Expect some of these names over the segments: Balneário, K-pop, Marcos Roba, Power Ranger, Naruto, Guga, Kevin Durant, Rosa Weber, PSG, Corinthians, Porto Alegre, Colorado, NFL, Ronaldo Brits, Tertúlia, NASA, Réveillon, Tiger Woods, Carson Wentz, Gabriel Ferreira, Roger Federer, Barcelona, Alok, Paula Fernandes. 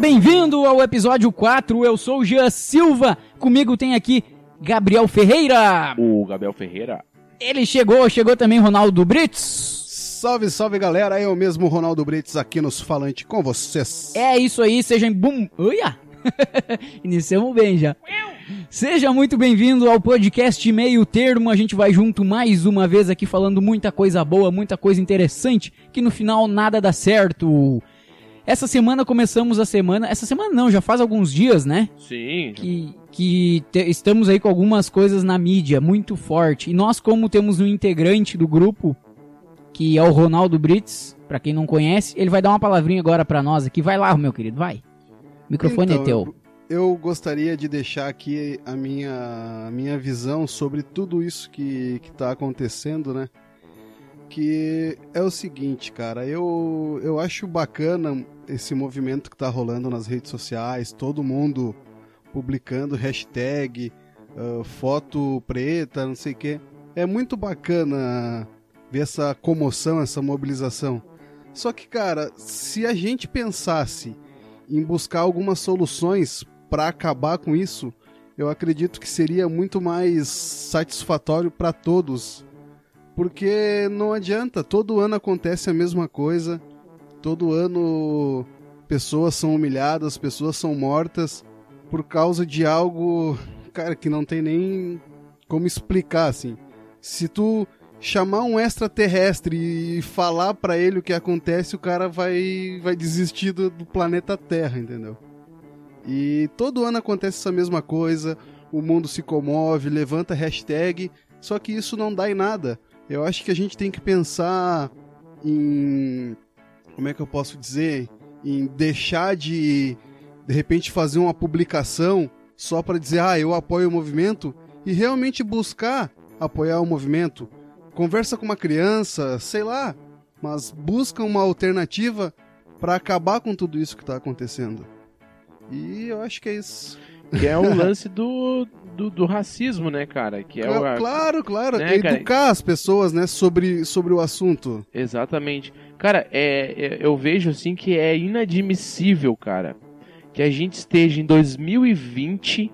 bem-vindo ao episódio 4, eu sou o Jean Silva, comigo tem aqui Gabriel Ferreira. O Gabriel Ferreira. Ele chegou também Ronaldo Brits. Salve, salve galera, eu mesmo, Ronaldo Brits, aqui nos Falante com vocês. É isso aí, sejam... Uia! Iniciamos bem já. Seja muito bem-vindo ao podcast Meio Termo, a gente vai junto mais uma vez aqui falando muita coisa boa, muita coisa interessante, que no final nada dá certo. Essa semana começamos a semana, essa semana não, já faz alguns dias, né? Sim. Estamos aí com algumas coisas na mídia, muito forte, e nós como temos um integrante do grupo... que é o Ronaldo Brits, pra quem não conhece, ele vai dar uma palavrinha agora pra nós aqui. Vai lá, meu querido, vai. O microfone então, é teu. Eu gostaria de deixar aqui a minha visão sobre tudo isso que tá acontecendo, né? Que é o seguinte, cara, eu acho bacana esse movimento que tá rolando nas redes sociais, todo mundo publicando hashtag, foto preta, não sei o quê. É muito bacana... ver essa comoção, essa mobilização. Só que, cara, se a gente pensasse em buscar algumas soluções para acabar com isso, eu acredito que seria muito mais satisfatório para todos. Porque não adianta, todo ano acontece a mesma coisa, todo ano pessoas são humilhadas, pessoas são mortas por causa de algo, cara, que não tem nem como explicar, assim. Se tu... chamar um extraterrestre e falar pra ele o que acontece, o cara vai desistir do planeta Terra, entendeu? E todo ano acontece essa mesma coisa, o mundo se comove, levanta hashtag, só que isso não dá em nada. Eu acho que a gente tem que pensar em... como é que eu posso dizer? Em deixar de repente, fazer uma publicação só pra dizer, eu apoio o movimento, e realmente buscar apoiar o movimento. Conversa com uma criança, sei lá, mas busca uma alternativa para acabar com tudo isso que tá acontecendo. E eu acho que é isso. Que é o lance do racismo, né, cara? Que é claro. Né, educar as pessoas, né, sobre o assunto. Exatamente. Cara, eu vejo assim que é inadmissível, cara, que a gente esteja em 2020...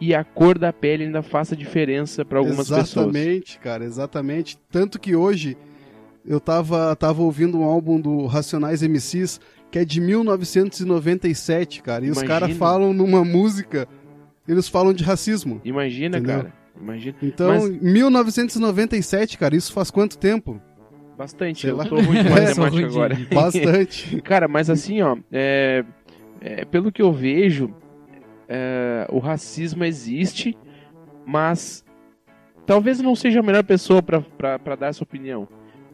e a cor da pele ainda faça diferença para algumas pessoas. Exatamente, cara, exatamente. Tanto que hoje eu tava ouvindo um álbum do Racionais MCs, que é de 1997, cara. E imagina. Os caras falam numa música, eles falam de racismo. Imagina, entendeu? Cara. Imagina. Então, 1997, cara, isso faz quanto tempo? Bastante. Sei eu lá. Tô muito matemático agora. Bastante. Cara, mas assim, ó, pelo que eu vejo... o racismo existe, mas talvez não seja a melhor pessoa para dar essa opinião,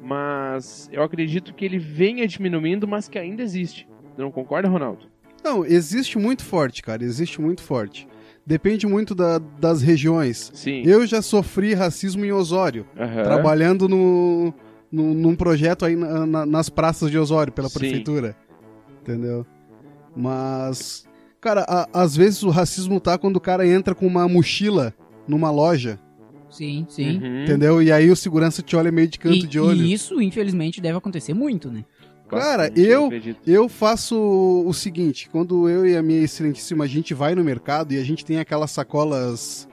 mas eu acredito que ele venha diminuindo, mas que ainda existe. Não concorda, Ronaldo? Não, existe muito forte, cara, existe muito forte. Depende muito das regiões. Sim. Eu já sofri racismo em Osório, trabalhando num projeto aí nas praças de Osório, pela prefeitura. Entendeu? Mas... cara, às vezes o racismo tá quando o cara entra com uma mochila numa loja. Sim, sim. Uhum. Entendeu? E aí o segurança te olha meio de canto de olho. E isso, infelizmente, deve acontecer muito, né? Cara, bastante, eu faço o seguinte. Quando eu e a minha excelentíssima, a gente vai no mercado e a gente tem aquelas sacolas...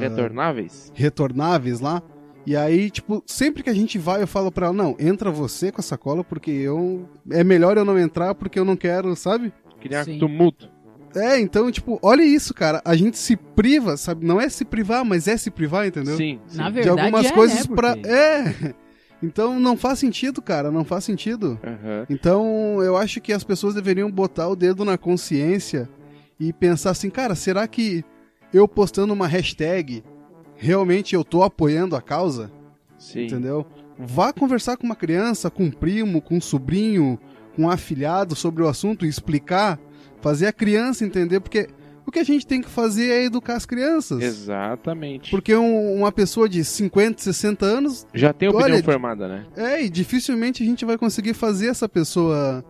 retornáveis? Retornáveis lá. E aí, tipo, sempre que a gente vai, eu falo pra ela, não, entra você com a sacola porque eu... é melhor eu não entrar porque eu não quero, sabe? Criar tumulto. Então, tipo, olha isso, cara. A gente se priva, sabe? Não é se privar, mas é se privar, entendeu? Sim. Na verdade, de algumas coisas pra... Então, não faz sentido, cara. Não faz sentido. Uhum. Então, eu acho que as pessoas deveriam botar o dedo na consciência e pensar assim, cara, será que eu postando uma hashtag realmente eu tô apoiando a causa? Sim. Entendeu? Vá conversar com uma criança, com um primo, com um sobrinho, com um afilhado sobre o assunto e explicar... fazer a criança entender, porque o que a gente tem que fazer é educar as crianças. Exatamente. Porque uma pessoa de 50, 60 anos... já tem opinião formada, né? E dificilmente a gente vai conseguir fazer essa pessoa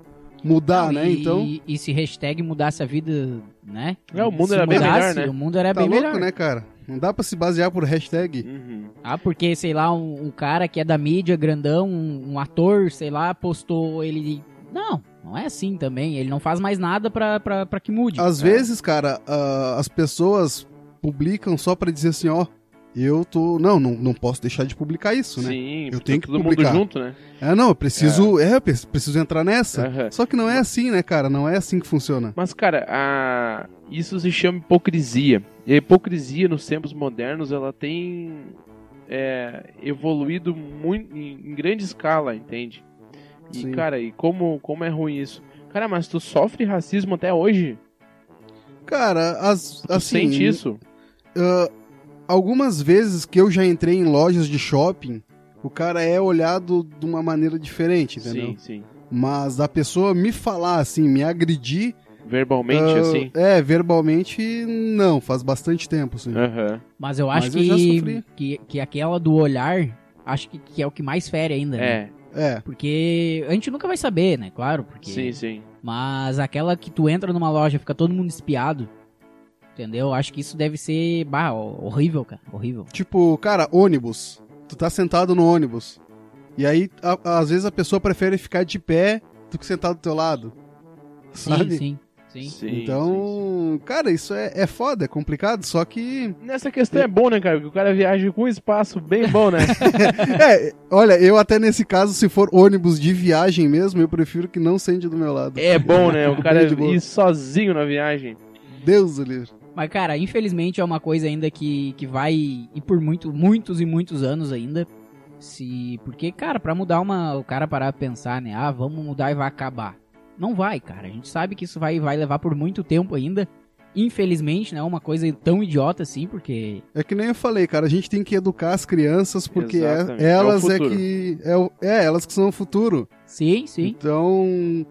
mudar, né? Então... E se hashtag mudasse a vida, né? O mundo era bem melhor, né? O mundo era bem melhor. Tá louco, né, cara? Não dá pra se basear por hashtag. Uhum. Porque, sei lá, um cara que é da mídia, grandão, um ator, sei lá, postou ele... Não, Não é assim também, ele não faz mais nada pra que mude. Às vezes, cara, as pessoas publicam só pra dizer assim, ó, eu tô... Não posso deixar de publicar isso, né? Sim, eu tenho que todo publicar. Mundo junto, né? Não, eu preciso... eu preciso entrar nessa. Uhum. Só que não é assim, né, cara? Não é assim que funciona. Mas, cara, isso se chama hipocrisia. E a hipocrisia, nos tempos modernos, ela tem evoluído muito, em grande escala, entende? E, sim, cara, e como é ruim isso? Cara, mas tu sofre racismo até hoje? Cara, assim... Tu sente isso? Algumas vezes que eu já entrei em lojas de shopping, o cara é olhado de uma maneira diferente, entendeu? Sim, sim. Mas a pessoa me falar assim, me agredir... Verbalmente, assim? É, verbalmente, não. Faz bastante tempo, assim. Uhum. Mas eu acho que aquela do olhar, acho que é o que mais fere ainda, né? É. Porque a gente nunca vai saber, né? Claro, porque... Sim, sim. Mas aquela que tu entra numa loja, fica todo mundo espiado... Entendeu? Acho que isso deve ser horrível, cara. Horrível. Tipo, cara, ônibus. Tu tá sentado no ônibus. E aí, às vezes a pessoa prefere ficar de pé do que sentado do teu lado. Sabe? Sim, sim. Sim. Então, sim. Cara, isso é foda, é complicado, só que... Nessa questão é bom, né, cara? Porque o cara viaja com um espaço bem bom, né? Olha, eu até nesse caso, se for ônibus de viagem mesmo, eu prefiro que não sente do meu lado. É bom, né? O cara ir sozinho na viagem. Deus do livro. Mas, cara, infelizmente é uma coisa ainda que vai ir por muitos e muitos anos ainda. Porque, cara, pra mudar o cara parar pra pensar, né? Ah, vamos mudar e vai acabar. Não vai, cara. A gente sabe que isso vai levar por muito tempo ainda. Infelizmente, não é uma coisa tão idiota assim, porque... É que nem eu falei, cara. A gente tem que educar as crianças, porque elas é que... elas que são o futuro. Sim, sim. Então...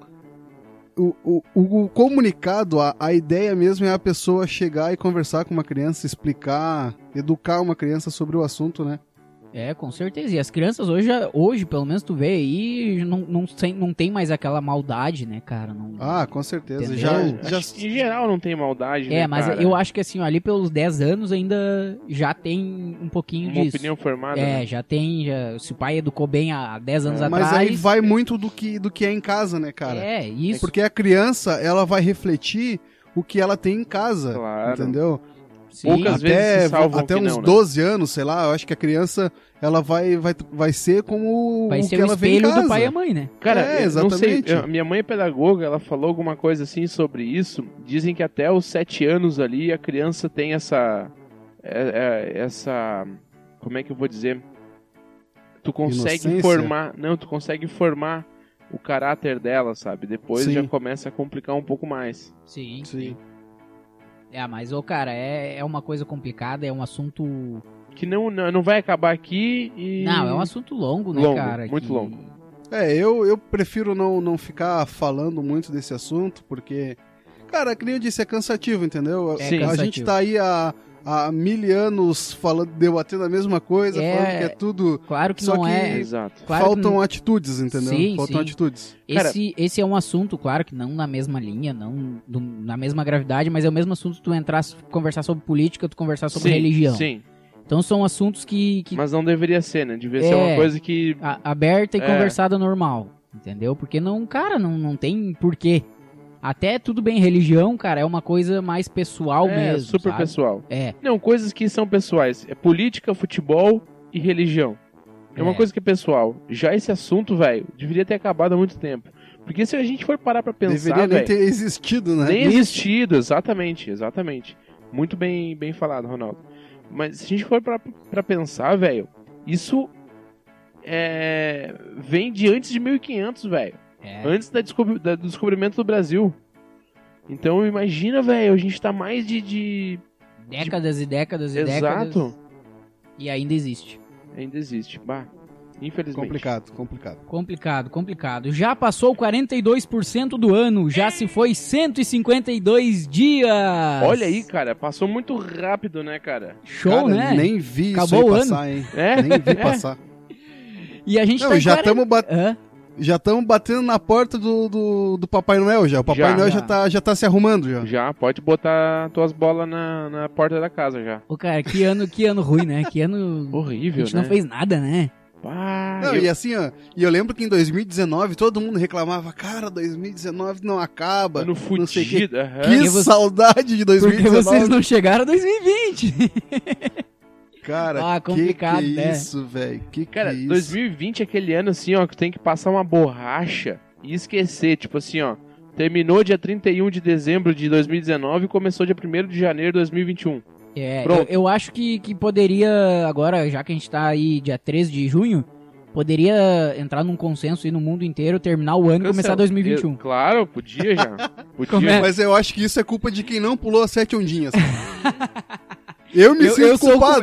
O comunicado, a ideia mesmo é a pessoa chegar e conversar com uma criança, explicar, educar uma criança sobre o assunto, né? É, com certeza. E as crianças hoje pelo menos tu vê aí, não tem mais aquela maldade, né, cara? Não, com certeza. Já... Em geral não tem maldade, né, mas cara? Eu acho que assim, ali pelos 10 anos ainda já tem um pouquinho disso. Uma opinião formada. Né? Já tem... Se o pai educou bem há 10 anos atrás... Mas aí vai muito do que é em casa, né, cara? É, isso. Porque a criança, ela vai refletir o que ela tem em casa, claro. Entendeu? Sim. Poucas vezes se salvam até uns 12 anos, sei lá, eu acho que a criança ela vai ser como vai o ser que o ela vê em casa. Vai ser o espelho do pai e a mãe, né? Cara, exatamente. Não sei, minha mãe é pedagoga, ela falou alguma coisa assim sobre isso. Dizem que até os 7 anos ali a criança tem essa como é que eu vou dizer? Tu consegue inocência? Tu consegue formar o caráter dela, sabe? Depois sim. Já começa a complicar um pouco mais. Sim, sim. Mas, cara, é uma coisa complicada, é um assunto... Que não vai acabar aqui e... Não, é um assunto longo, né, cara? Muito longo. Eu prefiro não ficar falando muito desse assunto, porque... Cara, que nem eu disse, é cansativo, entendeu? Sim. A gente tá aí há mil anos falando, debatendo a mesma coisa, falando que é tudo... Claro que só não que é. Exato. Claro faltam que não... atitudes, entendeu? Sim, faltam atitudes. Esse é um assunto, claro que não na mesma linha, não na mesma gravidade, mas é o mesmo assunto tu entrar, conversar sobre política, tu conversar sobre religião. Sim. Então são assuntos que... Mas não deveria ser, né? Deveria ser uma coisa que... Aberta e conversada normal, entendeu? Porque não tem porquê. Até tudo bem, religião, cara, é uma coisa mais pessoal mesmo, super sabe? Pessoal. Não, coisas que são pessoais. É política, futebol e religião. É uma coisa que é pessoal. Já esse assunto, velho, deveria ter acabado há muito tempo. Porque se a gente for parar pra pensar, deveria nem ter existido, né? Nem existido, exatamente. Muito bem falado, Ronaldo. Mas se a gente for parar pra pensar, velho, isso vem de antes de 1500, velho. Antes do descobrimento do Brasil. Então, imagina, velho, a gente tá mais de... Décadas e décadas e décadas. Exato. E ainda existe. Bah, infelizmente. Complicado. Já passou 42% do ano, já se foi 152 dias. Olha aí, cara, passou muito rápido, né, cara? Show, cara, né? Nem vi acabou isso passar, hein? Nem vi passar. E a gente tá... já estamos batendo... Já estamos batendo na porta do Papai Noel já. O Papai Noel já tá se arrumando já. Já, pode botar tuas bolas na porta da casa já. Cara, que ano ruim, né? Que ano... Horrível, né? A gente não fez nada, né? Pá, não, e assim, ó, e eu lembro que em 2019 todo mundo reclamava, cara, 2019 não acaba, ano fudido, não sei o quê. Que saudade de 2019. Porque vocês não chegaram a 2020. Cara, complicado, que é isso, velho? Cara, que é isso? 2020 é aquele ano assim, ó, que tem que passar uma borracha e esquecer, tipo assim, ó, terminou dia 31 de dezembro de 2019 e começou dia 1º de janeiro de 2021. É, eu acho que poderia, agora, já que a gente tá aí dia 13 de junho, poderia entrar num consenso aí no mundo inteiro, terminar o ano e começar 2021. Claro, podia já. Podia. Mas eu acho que isso é culpa de quem não pulou as 7 ondinhas. Eu me sinto culpado.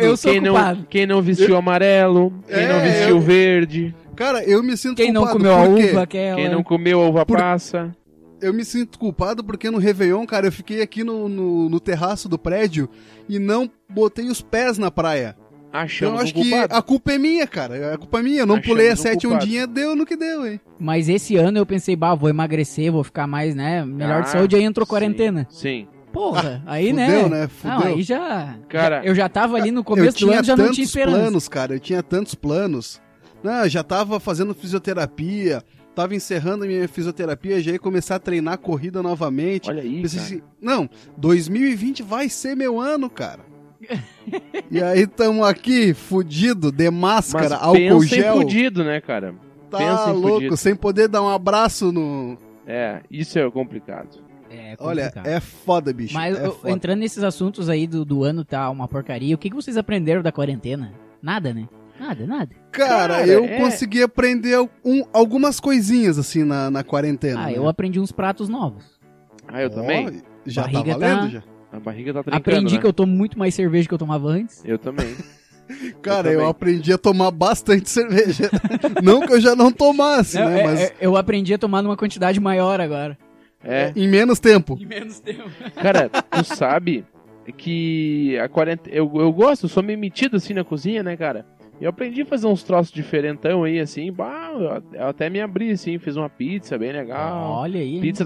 Quem não vestiu amarelo, quem não vestiu verde. Cara, eu me sinto culpado. Quem não comeu a uva, quem não comeu a uva passa. Eu me sinto culpado porque no Réveillon, cara, eu fiquei aqui no terraço do prédio e não botei os pés na praia. Achando então, acho que a culpa é minha, cara. A culpa é minha. Eu não pulei a 7 ondinhas, deu no que deu, hein. Mas esse ano eu pensei, bah, vou emagrecer, vou ficar mais, né, melhor de saúde, aí entrou quarentena. Sim. Porra, aí fudeu, né? Fudeu. Não, aí já... Cara, eu já tava ali no começo do ano, já não tinha esperança. Eu tinha tantos planos. Não, eu já tava fazendo fisioterapia... Tava encerrando a minha fisioterapia, já ia começar a treinar corrida novamente. Olha aí, cara. Não, 2020 vai ser meu ano, cara. E aí tamo aqui, fudido, de máscara, álcool gel. Sem fudido, né, cara? Tá louco, fudido. Sem poder dar um abraço no... É, isso é complicado. Olha, é foda, bicho. Mas entrando nesses assuntos aí do ano, tá uma porcaria. O que vocês aprenderam da quarentena? Nada, né? Nada. Cara, eu consegui aprender algumas coisinhas, assim, na quarentena. Eu aprendi uns pratos novos. Eu também? Já tá valendo, já? A barriga tá trincando, aprendi, né? Que eu tomo muito mais cerveja que eu tomava antes. Eu também. Cara, eu aprendi a tomar bastante cerveja. Não que eu já não tomasse, não, né? Mas... eu aprendi a tomar numa quantidade maior agora. Em menos tempo. Cara, tu sabe que a quarentena... Eu gosto, eu sou meio metido, assim, na cozinha, né, cara? Eu aprendi a fazer uns troços diferentão aí, assim, eu até me abri, assim, fiz uma pizza bem legal. Olha aí. Pizza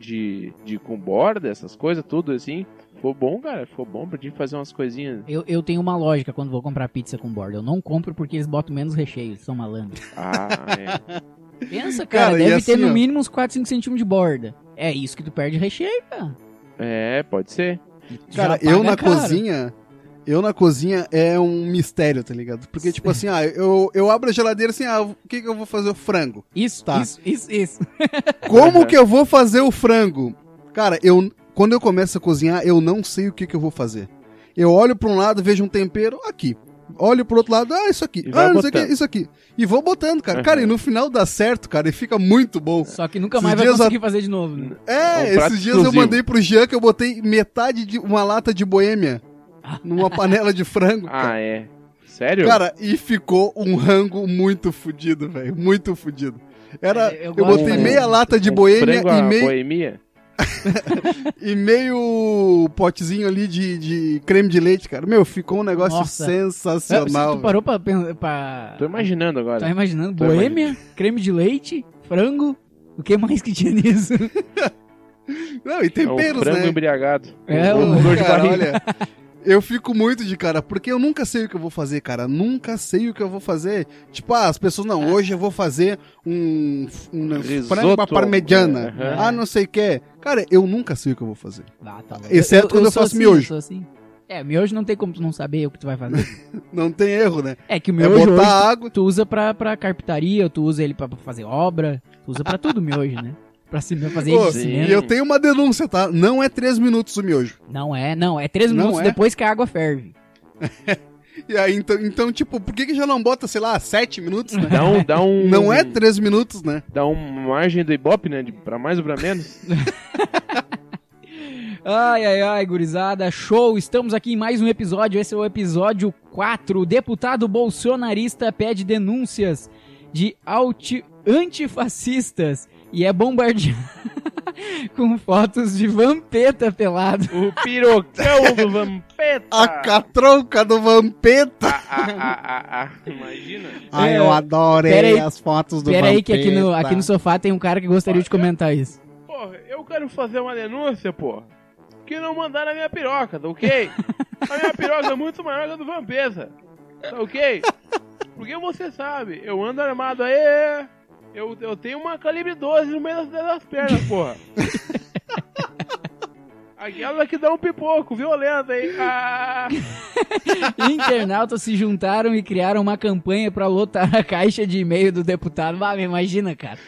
de com borda, essas coisas, tudo assim. Ficou bom, cara, ficou bom, aprendi fazer umas coisinhas. Eu tenho uma lógica quando vou comprar pizza com borda. Eu não compro porque eles botam menos recheio, eles são malandros. Pensa, cara, deve ter assim, no mínimo uns 4, 5 centímetros de borda. É isso que tu perde recheio, cara. É, pode ser. Cara, eu na cozinha é um mistério, tá ligado? Porque, tipo assim, eu abro a geladeira assim, o que que eu vou fazer? O frango. Isso, tá. Isso. Como que eu vou fazer o frango? Cara, quando eu começo a cozinhar, eu não sei o que eu vou fazer. Eu olho pra um lado, vejo um tempero, aqui. Olho pro outro lado, isso aqui. Não sei o que, isso aqui. E vou botando, cara. Cara, e no final dá certo, cara, e fica muito bom. Só que nunca mais vai conseguir fazer de novo, né? Esses dias eu mandei pro Jean que eu botei metade de uma lata de boêmia numa panela de frango, cara. Sério? Cara, e ficou um rango muito fudido, velho. Muito fudido. Eu botei meia lata de boêmia e meio... Boêmia? E meio potezinho ali de creme de leite, cara. Meu, ficou um negócio sensacional. Tu parou pra... Tô imaginando agora. Tá imaginando? Boêmia, creme de leite, frango. O que mais que tinha nisso? Não, e temperos, né? O frango embriagado. Dor de barriga. Olha... Eu fico muito de cara, porque eu nunca sei o que eu vou fazer, cara. Nunca sei o que eu vou fazer. Tipo, as pessoas, hoje eu vou fazer um frango à parmegiana. Não sei o que. Cara, eu nunca sei o que eu vou fazer. Tá, exceto quando eu faço assim, miojo. Assim. Miojo não tem como tu não saber o que tu vai fazer. Não tem erro, né? É que o miojo botar água. Tu usa pra carpintaria, tu usa ele pra fazer obra, tu usa pra tudo miojo, né? Pra fazer cimento. E eu tenho uma denúncia, tá? Não é 3 minutos o miojo. É 3 minutos depois que a água ferve. E aí, então, tipo, por que já não bota, sei lá, 7 minutos, né? Não é 3 minutos, né? Dá uma margem do Ibope, né? Pra mais ou pra menos. Ai, gurizada, show! Estamos aqui em mais um episódio, esse é o episódio 4. O deputado bolsonarista pede denúncias de antifascistas. E é bombardeado com fotos de Vampeta pelado. O pirocão do Vampeta. A catronca do Vampeta. Imagina. Eu adorei as fotos do Vampeta. Pera aí que aqui no sofá tem um cara que gostaria de comentar isso. Porra, eu quero fazer uma denúncia, porra. Que não mandaram a minha piroca, tá ok? A minha piroca é muito maior que a do Vampeta, tá ok? Porque você sabe, eu ando armado aí, eu tenho uma calibre 12 no meio das pernas, porra. Aquela que dá um pipoco, violenta, hein? Ah! Internautas se juntaram e criaram uma campanha pra lotar a caixa de e-mail do deputado. Ah, imagina, cara.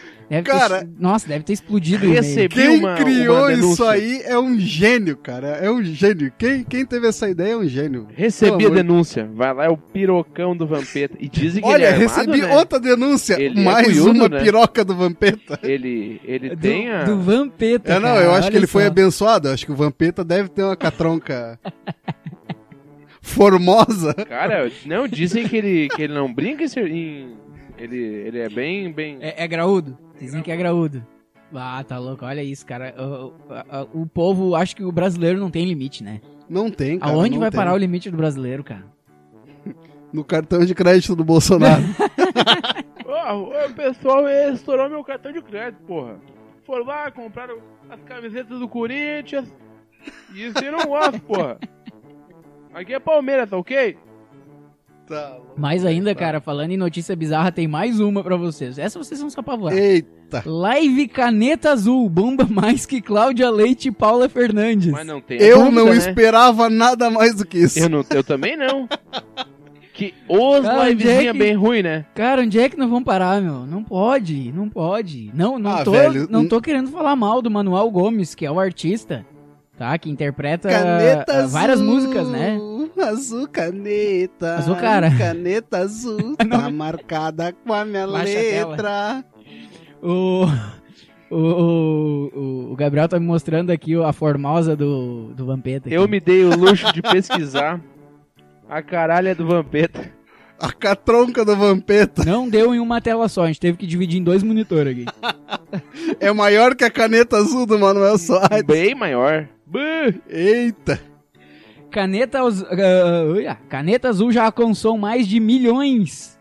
Deve ter explodido o e-mail. Quem criou isso aí é um gênio, cara. É um gênio. Quem teve essa ideia é um gênio. Recebi a denúncia. Vai lá, é o pirocão do Vampeta. E dizem que olha, ele é armado, recebi outra denúncia. Ele mais é cunhudo, uma piroca do Vampeta. Ele tem a... Do Vampeta, cara. Não, eu acho que ele foi abençoado. Eu acho que o Vampeta deve ter uma catronca... formosa. Cara, não, dizem que ele não brinca em... Ele é bem... É graúdo. Dizem que é graúdo. Ah, tá louco. Olha isso, cara. O povo, acho que o brasileiro não tem limite, né? Não tem, cara. Aonde vai parar o limite do brasileiro, cara? No cartão de crédito do Bolsonaro. O pessoal estourou meu cartão de crédito, porra. Foram lá, compraram as camisetas do Corinthians. E isso eu não gosto, porra. Aqui é Palmeiras, tá ok? Mas ainda, cara, falando em notícia bizarra, tem mais uma pra vocês. Essa vocês vão se apavorar. Eita! Live Caneta Azul bomba mais que Cláudia Leite e Paula Fernandes. Mas não tem eu não esperava nada mais do que isso. Eu também não. Que os livezinha bem ruim, né? Cara, onde é que nós vamos parar, meu? Não pode. Não tô querendo falar mal do Manuel Gomes, que é o artista, tá? Que interpreta várias músicas, né? Azul caneta, azul, cara. Caneta azul, tá marcada com a minha baixa letra. O Gabriel tá me mostrando aqui a formosa do Vampeta. Aqui. Eu me dei o luxo de pesquisar a caralha do Vampeta. A catronca do Vampeta. Não deu em uma tela só, a gente teve que dividir em 2 monitores aqui. É maior que a caneta azul do Manuel Soares. Bem maior. Eita. Caneta Azul já alcançou mais de milhões.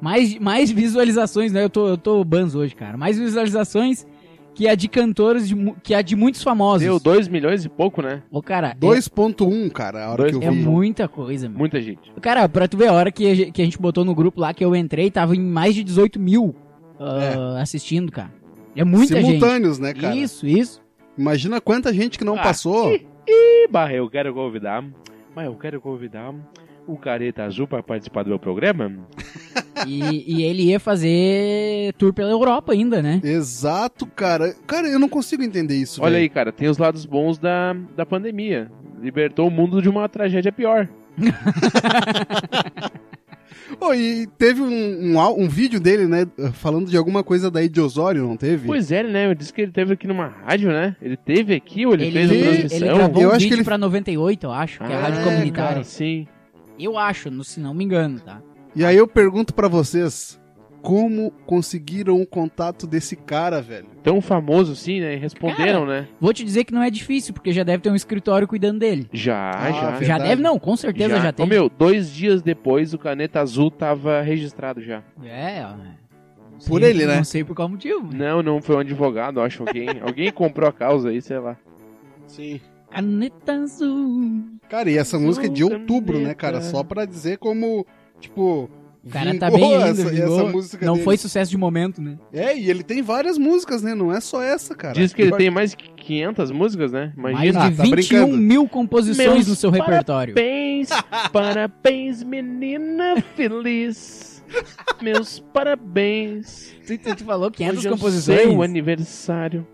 Mais visualizações, né? Eu tô banzo hoje, cara. Mais visualizações que a de cantores, que a de muitos famosos. Deu 2 milhões e pouco, né? Ô, cara... 2.1, cara, a hora que eu vi. É muita coisa, mano. Muita gente. Cara, pra tu ver, a hora que a gente botou no grupo lá, que eu entrei, tava em mais de 18 mil assistindo, cara. É muita gente. Simultâneos, né, cara? Isso. Imagina quanta gente que não passou... Bah, eu quero convidar o Caneta Azul para participar do meu programa. E ele ia fazer tour pela Europa ainda, né? Exato, cara. Cara, eu não consigo entender isso. Olha véio. Aí, cara, tem os lados bons da pandemia. Libertou o mundo de uma tragédia pior. E teve um vídeo dele, né, falando de alguma coisa daí de Osório, não teve? Pois é, né, eu disse que ele teve aqui numa rádio, né, ele fez uma transmissão. Ele gravou um vídeo pra 98, eu acho, que é a rádio comunitária. Cara, sim. Eu acho, se não me engano, tá? E aí eu pergunto pra vocês, como conseguiram o contato desse cara, velho? Tão famoso assim, né, e responderam, cara, né? Vou te dizer que não é difícil, porque já deve ter um escritório cuidando dele. Já. Já deve não, com certeza já tem. 2 dias depois o Caneta Azul tava registrado já. Sei, por ele, né? Não sei por qual motivo. Né? Não foi um advogado, acho. Alguém comprou a causa aí, sei lá. Sim. Caneta Azul. Cara, e essa música é de outubro, né, cara? Só pra dizer como, tipo... O cara tá bem lindo, essa não dele. Foi sucesso de momento, né? E ele tem várias músicas, né? Não é só essa, cara. Diz que ele tem mais de 500 músicas, né? Imagina. Mais de 21 mil composições no seu repertório. Parabéns, menina feliz. Meus parabéns. Tu falou 500 composições? Seu aniversário.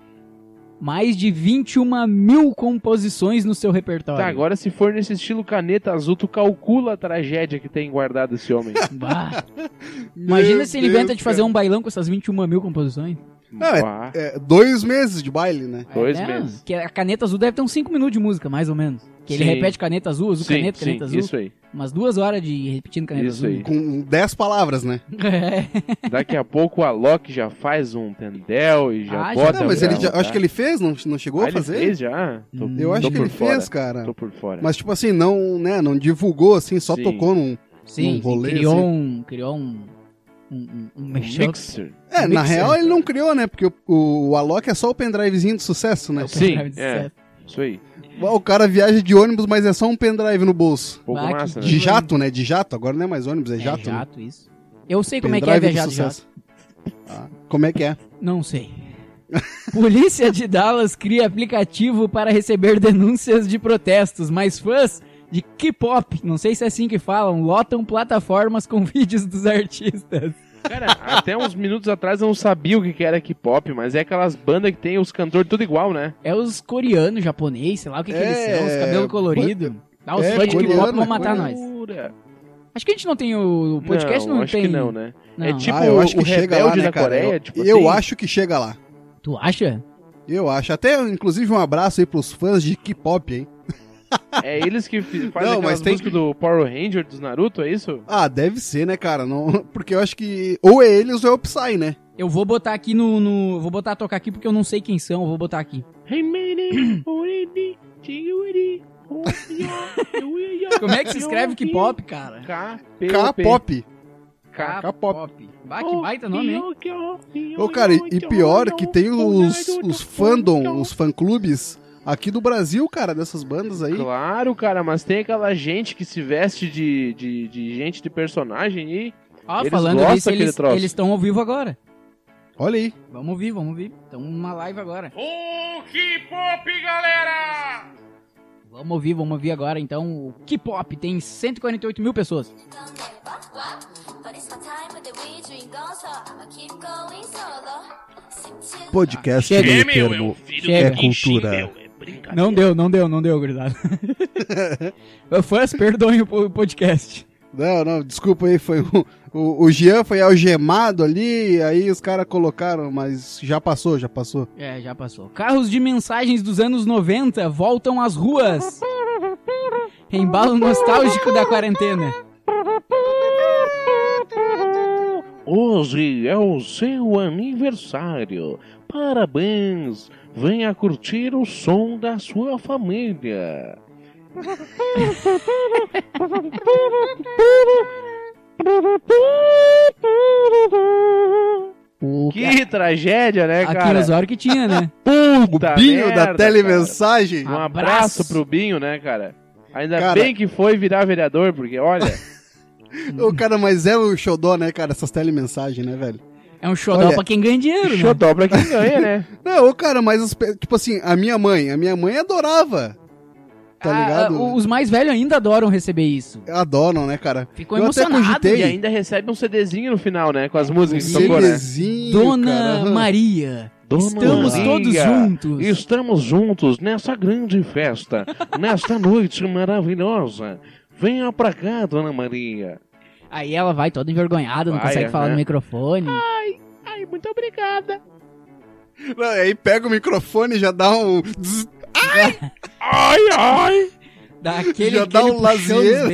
Mais de 21 mil composições no seu repertório. Tá, agora se for nesse estilo Caneta Azul, tu calcula a tragédia que tem guardado esse homem. Imagina se ele inventa de fazer um bailão com essas 21 mil composições. Não, 2 meses de baile, né? 2 meses. Que a Caneta Azul deve ter uns 5 minutos de música, mais ou menos. Que ele repete Caneta Azul, Caneta Azul. Isso aí. Umas 2 horas de repetindo Caneta Azul. Aí. Com 10 palavras, né? Daqui a pouco o Alok já faz um tendel e já bota... Não, mas ele já, acho que ele fez, não chegou a fazer? Ele fez já. Eu acho que ele fez, cara. Tô por fora. Mas tipo assim, não, né, não divulgou, assim, só tocou num rolê. Criou um mixer. Na real ele não criou, né? Porque o Alok é só o pendrivezinho de sucesso, né? Isso aí. O cara viaja de ônibus, mas é só um pendrive no bolso. Pouco massa, né? De jato, né? De jato, agora não é mais ônibus, é jato. É jato, né? Isso. Eu sei como é que é viajar de jato. Ah, como é que é? Não sei. Polícia de Dallas cria aplicativo para receber denúncias de protestos, mas fãs de K-pop, não sei se é assim que falam, lotam plataformas com vídeos dos artistas. Cara, até uns minutos atrás eu não sabia o que era K-pop, mas é aquelas bandas que tem os cantores tudo igual, né? É os coreanos, japonês, sei lá o que eles são, os cabelos coloridos. Dá os fãs de K-pop vão matar nós. Acho que a gente não tem o podcast, não tem... Acho que não, né? Não. É tipo eu acho que o Rebelde da Coreia. Eu acho que chega lá. Tu acha? Eu acho. Até, inclusive, um abraço aí pros fãs de K-pop, hein? É eles que fazem aquelas músicas do Power Ranger, dos Naruto, é isso? Ah, deve ser, né, cara? Não... Porque eu acho que ou é eles ou é o Psy, né? Eu vou botar aqui no... Vou botar a tocar aqui porque eu não sei quem são, eu vou botar aqui. Como é que se escreve K-pop, cara? K-pop. K-pop. Bah, que baita nome, hein? Ô, cara, e pior que tem os fandom, os fã-clubes... Aqui do Brasil, cara, dessas bandas aí. Claro, cara, mas tem aquela gente que se veste de gente de personagem e eles falando disso, eles estão ao vivo agora. Olha aí. Vamos ouvir, vamos ouvir. Estão numa live agora. O K-pop, galera! Vamos ouvir agora, então. O K-pop tem 148 mil pessoas. Podcast do termo é cultura. Não deu, gurizada. Fãs, perdoem o podcast. Não, desculpa aí, foi o Jean foi algemado ali, aí os caras colocaram, mas já passou. É, já passou. Carros de mensagens dos anos 90 voltam às ruas. Embalo nostálgico da quarentena. Hoje é o seu aniversário. Parabéns. Venha curtir o som da sua família. Que tragédia, né, cara? Aqui Osório que tinha, né? Puta Binho merda, da telemensagem. Cara. Um abraço pro Binho, né, cara? Ainda bem que foi virar vereador, porque olha... Ô, cara, mas é um xodó, né, cara? Essas telemensagens, né, velho? É um xodó pra quem ganha dinheiro, né? Xodó pra quem ganha, né? Não, cara, mas, tipo assim, a minha mãe adorava, tá ligado? Os mais velhos ainda adoram receber isso. Adoram, né, cara? Ficou emocionado. E ainda recebe um CDzinho no final, né, com as músicas que tocou, né? CDzinho, Dona Maria, estamos todos juntos. Estamos juntos nessa grande festa, nesta noite maravilhosa. Venha pra cá, Dona Maria. Aí ela vai toda envergonhada, não consegue falar no microfone. Ai, muito obrigada. Não, aí pega o microfone e já dá um... Ai, ai. Dá aquele, já dá um lazer.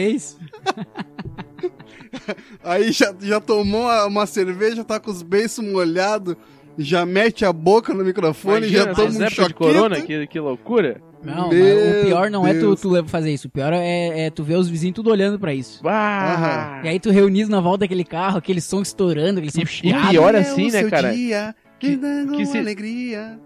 Aí já tomou uma cerveja, tá com os beiços molhados, já mete a boca no microfone, imagina, já toma um choquito. De corona, que loucura. Não, mas o pior não é tu fazer isso. O pior é tu ver os vizinhos tudo olhando pra isso. Ah. E aí tu reunis na volta daquele carro, aquele som estourando, aquele som chiado. E pior assim, né, cara? Dia, que se... alegria.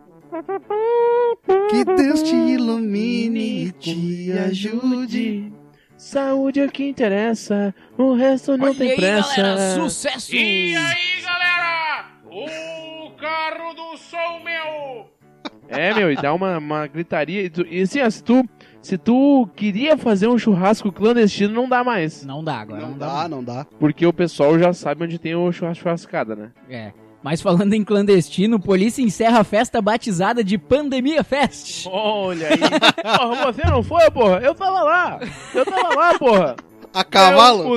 Que Deus te ilumine e te ajude. Saúde é o que interessa, o resto não tem pressa. Galera, sucesso! E aí, galera? O carro do som meu! É, meu, e dá uma gritaria. E assim, ó, se tu queria fazer um churrasco clandestino, não dá mais. Não dá agora. Não dá. Porque o pessoal já sabe onde tem o churrascada, né? É. Mas falando em clandestino, polícia encerra a festa batizada de Pandemia Fest. Olha aí. Porra, você não foi, porra? Eu tava lá, porra. A cavalo?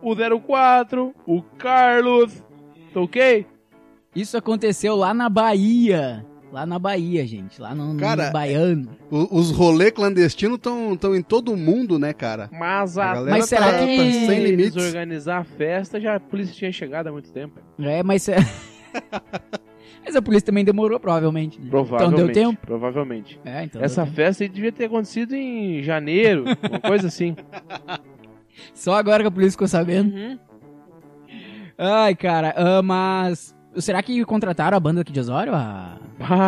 O 04, o Carlos. Tá ok? Isso aconteceu lá na Bahia. Lá na Bahia, gente. Lá no, cara, no baiano. Os rolês clandestinos estão em todo mundo, né, cara? Mas mas será que sem limites. Organizar a festa, já a polícia tinha chegado há muito tempo. É, mas... Mas a polícia também demorou, provavelmente. Né? Provavelmente. Então deu tempo? Provavelmente. É, então essa festa devia ter acontecido em janeiro, uma coisa assim. Só agora que a polícia ficou sabendo. Uhum. Ai, cara, mas... Será que contrataram a banda aqui de Osório?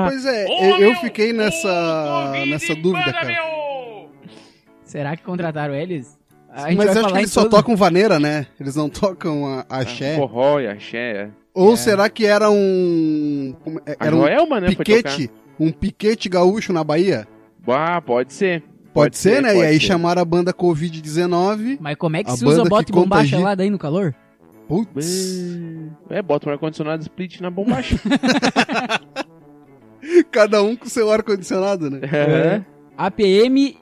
Pois é, eu fiquei nessa dúvida, cara. Será que contrataram eles? Mas acho que eles só tocam vaneira, né? Eles não tocam axé. Forró e axé. Ou será que era um... Era um piquete? Um piquete gaúcho na Bahia? Ah, pode ser. Pode ser, né? E aí chamaram a banda Covid-19. Mas como é que se usa bota e bombacha gelada aí no calor? Putz. É, bota um ar-condicionado split na bombacha. Cada um com seu ar-condicionado, né? É. APM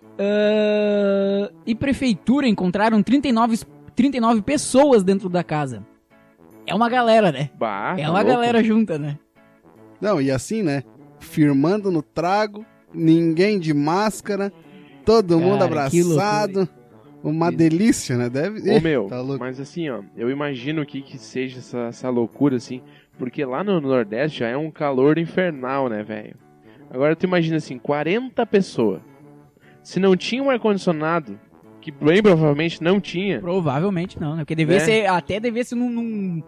e prefeitura encontraram 39 pessoas dentro da casa. É uma galera, né? Bah, é uma louco. Galera junta, né? Não, e assim, né? Firmando no trago, ninguém de máscara, todo mundo abraçado. Uma delícia, né? Deve... tá louco. Mas assim, ó, eu imagino que seja essa loucura, assim, porque lá no Nordeste já é um calor infernal, né, velho? Agora tu imagina, assim, 40 pessoas. Se não tinha um ar-condicionado, que bem provavelmente não tinha. Provavelmente não, né? Porque devia ser, até devia ser num,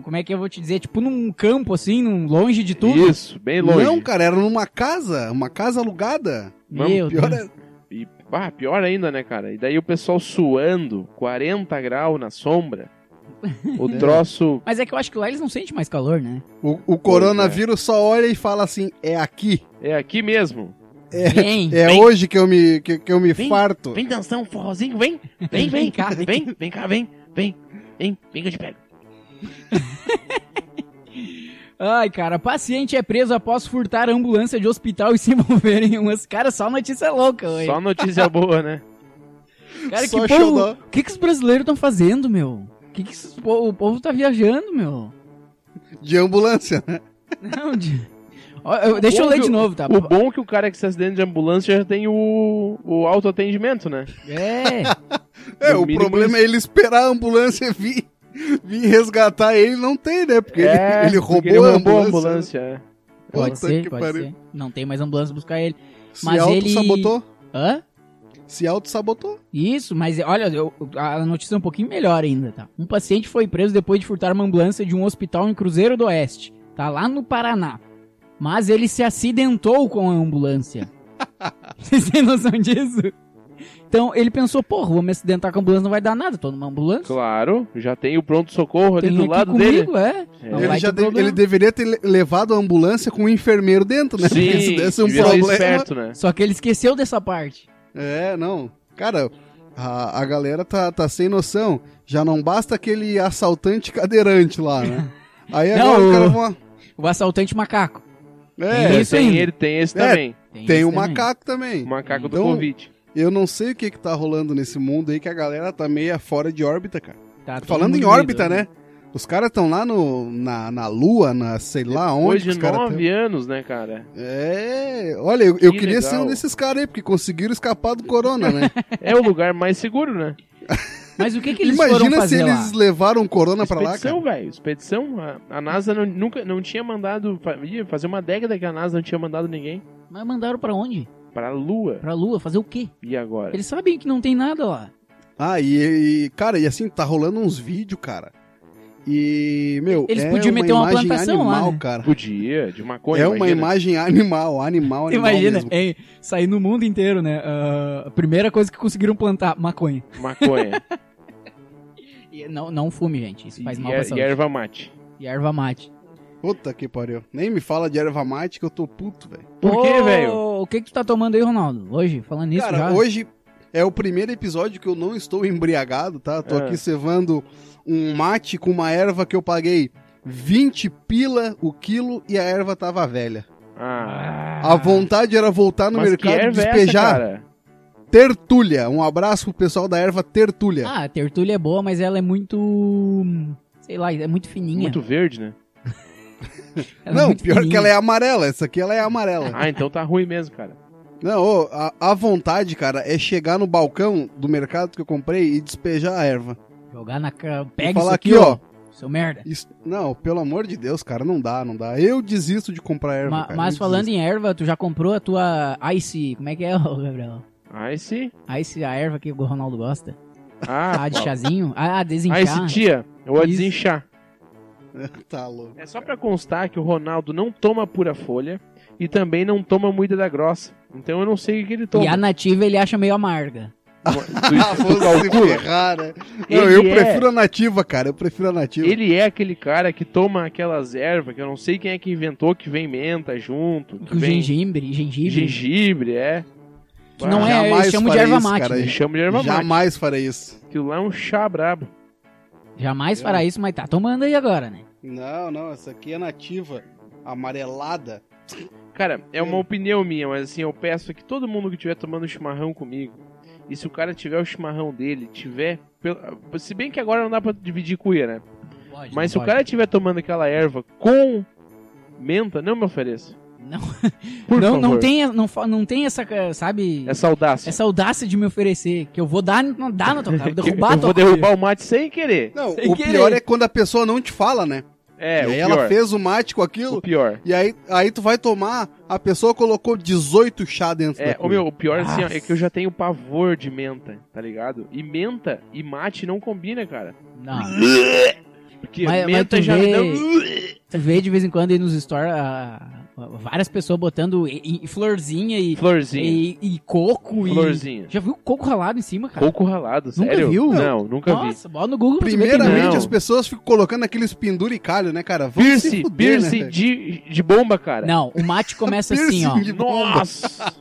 como é que eu vou te dizer? Tipo num campo, assim, longe de tudo. Isso, bem longe. Não, cara, era numa casa, alugada. Meu Deus. Pior ainda, né, cara? E daí o pessoal suando, 40 graus na sombra. O troço... Mas é que eu acho que lá eles não sentem mais calor, né? O coronavírus só olha e fala assim, é aqui. É aqui mesmo. Vem. Hoje que eu me farto. Vem dançar um forrozinho, vem que eu te pego. Ai, cara, paciente é preso após furtar a ambulância de hospital e se envolver em umas... Cara, só notícia louca, velho. Só notícia boa, né? Cara, só que povo... O que os brasileiros estão fazendo, meu? O povo tá viajando, meu? De ambulância, né? Não, de... Deixa eu ler de novo, tá? O bom é que o cara que se acidente de ambulância já tem o autoatendimento, né? O problema é ele esperar a ambulância vir resgatar ele, não tem, né? Porque ele roubou a ambulância. Né? Pode ser. Não tem mais ambulância buscar ele. Mas se auto-sabotou? Hã? Se auto-sabotou. Isso, mas olha, a notícia é um pouquinho melhor ainda, tá? Um paciente foi preso depois de furtar uma ambulância de um hospital em Cruzeiro do Oeste. Tá lá no Paraná. Mas ele se acidentou com a ambulância. Vocês têm noção disso? Então, ele pensou, vou me acidentar com a ambulância, não vai dar nada, tô numa ambulância. Claro, já tem o pronto-socorro ali do lado comigo, dele. Ele deveria ter levado a ambulância com o enfermeiro dentro, né? Sim, isso desse um problema. Esperto, né? Só que ele esqueceu dessa parte. Não. Cara, a galera tá sem noção. Já não basta aquele assaltante cadeirante lá, né? Aí agora o cara... O assaltante macaco. Tem esse também. Tem o macaco também. O macaco do Covid. Eu não sei o que tá rolando nesse mundo aí, que a galera tá meio fora de órbita, cara. Tá falando em órbita, né? Os caras estão lá na Lua, sei lá onde. Depois de 9 anos, né, cara? Olha, eu queria ser um desses caras aí, porque conseguiram escapar do corona, né? É o lugar mais seguro, né? Mas o que eles foram fazer lá? Imagina se eles levaram o corona pra lá, cara. Expedição, a NASA nunca tinha mandado... Fazia uma década que a NASA não tinha mandado ninguém. Mas mandaram pra onde? Pra Lua. Pra Lua, fazer o quê? E agora? Eles sabem que não tem nada lá. Cara, e assim, tá rolando uns vídeos, cara. E, meu, eles podiam meter uma plantação animal, lá, né? Cara. Podia, de maconha. Uma imagem animal. Imagina, mesmo. Sair no mundo inteiro, né? A primeira coisa que conseguiram plantar, maconha. Maconha. Não fume, gente. Isso faz mal pra saúde. E erva mate. Puta que pariu. Nem me fala de erva mate que eu tô puto, velho. Por quê, velho? O que tu tá tomando aí, Ronaldo? Hoje, falando nisso, cara, hoje é o primeiro episódio que eu não estou embriagado, tá? Tô aqui cevando... um mate com uma erva que eu paguei 20 pila o quilo e a erva tava velha. A vontade era voltar no mercado e despejar. Tertúlia. Um abraço pro pessoal da erva Tertúlia. A Tertúlia é boa, mas ela é muito... Sei lá, é muito fininha. Muito verde, né? Pior que ela é amarela. Essa aqui ela é amarela. Então tá ruim mesmo, cara. Não, a vontade, cara, é chegar no balcão do mercado que eu comprei e despejar a erva. Jogar na cara, pega isso aqui, ó. Seu merda. Isso, não, pelo amor de Deus, cara, não dá. Eu desisto de comprar erva, cara. Mas falando em erva, tu já comprou a tua Ice, como é que é, Gabriel? Ice? Ice, a erva que o Ronaldo gosta. A de chazinho, a desinchar. Ice tia, eu vou desinchar. Tá louco. É só pra constar que o Ronaldo não toma pura folha e também não toma muita da grossa. Então eu não sei o que ele toma. E a nativa ele acha meio amarga. Ferrar, né? Não, eu prefiro a nativa, cara. Eu prefiro a nativa. Ele é aquele cara que toma aquelas ervas que eu não sei quem é que inventou, que vem menta junto. Que vem... Gengibre, é. Que não é, eles chamam de erva mate. Eles chamam de erva mate. Jamais farei isso. Aquilo lá é um chá brabo. Jamais fará isso, mas tá tomando aí agora, né? Não, essa aqui é nativa, amarelada. Cara, é uma opinião minha, mas assim, eu peço que todo mundo que estiver tomando chimarrão comigo, e se o cara tiver o chimarrão dele, tiver... Se bem que agora não dá pra dividir cuia, né? Pode, mas se o cara estiver tomando aquela erva com menta, não me ofereça. Não, por favor. Não tem essa, sabe... Essa audácia de me oferecer, que eu vou dar na tua cara, vou derrubar a tua cara. Eu vou derrubar o mate sem querer. Não, sem o querer. Pior é quando a pessoa não te fala, né? É, e aí ela fez o mate com aquilo, o pior. E aí tu vai tomar, a pessoa colocou 18 chá dentro da cuia. O pior assim, é que eu já tenho pavor de menta, tá ligado? E menta e mate não combina, cara. Não. Porque menta já me dá... Tu vê de vez em quando aí nos stories várias pessoas botando florzinha. E coco. Florzinha. Já viu coco ralado em cima, cara? Coco ralado, sério? Nunca viu? Não, nunca vi. Nossa, bota no Google. Primeiramente, as pessoas ficam colocando aqueles penduricalhos, né, cara? Vamos se fuder, piercing, né, de bomba, cara. Não, o mate começa assim, ó. Nossa!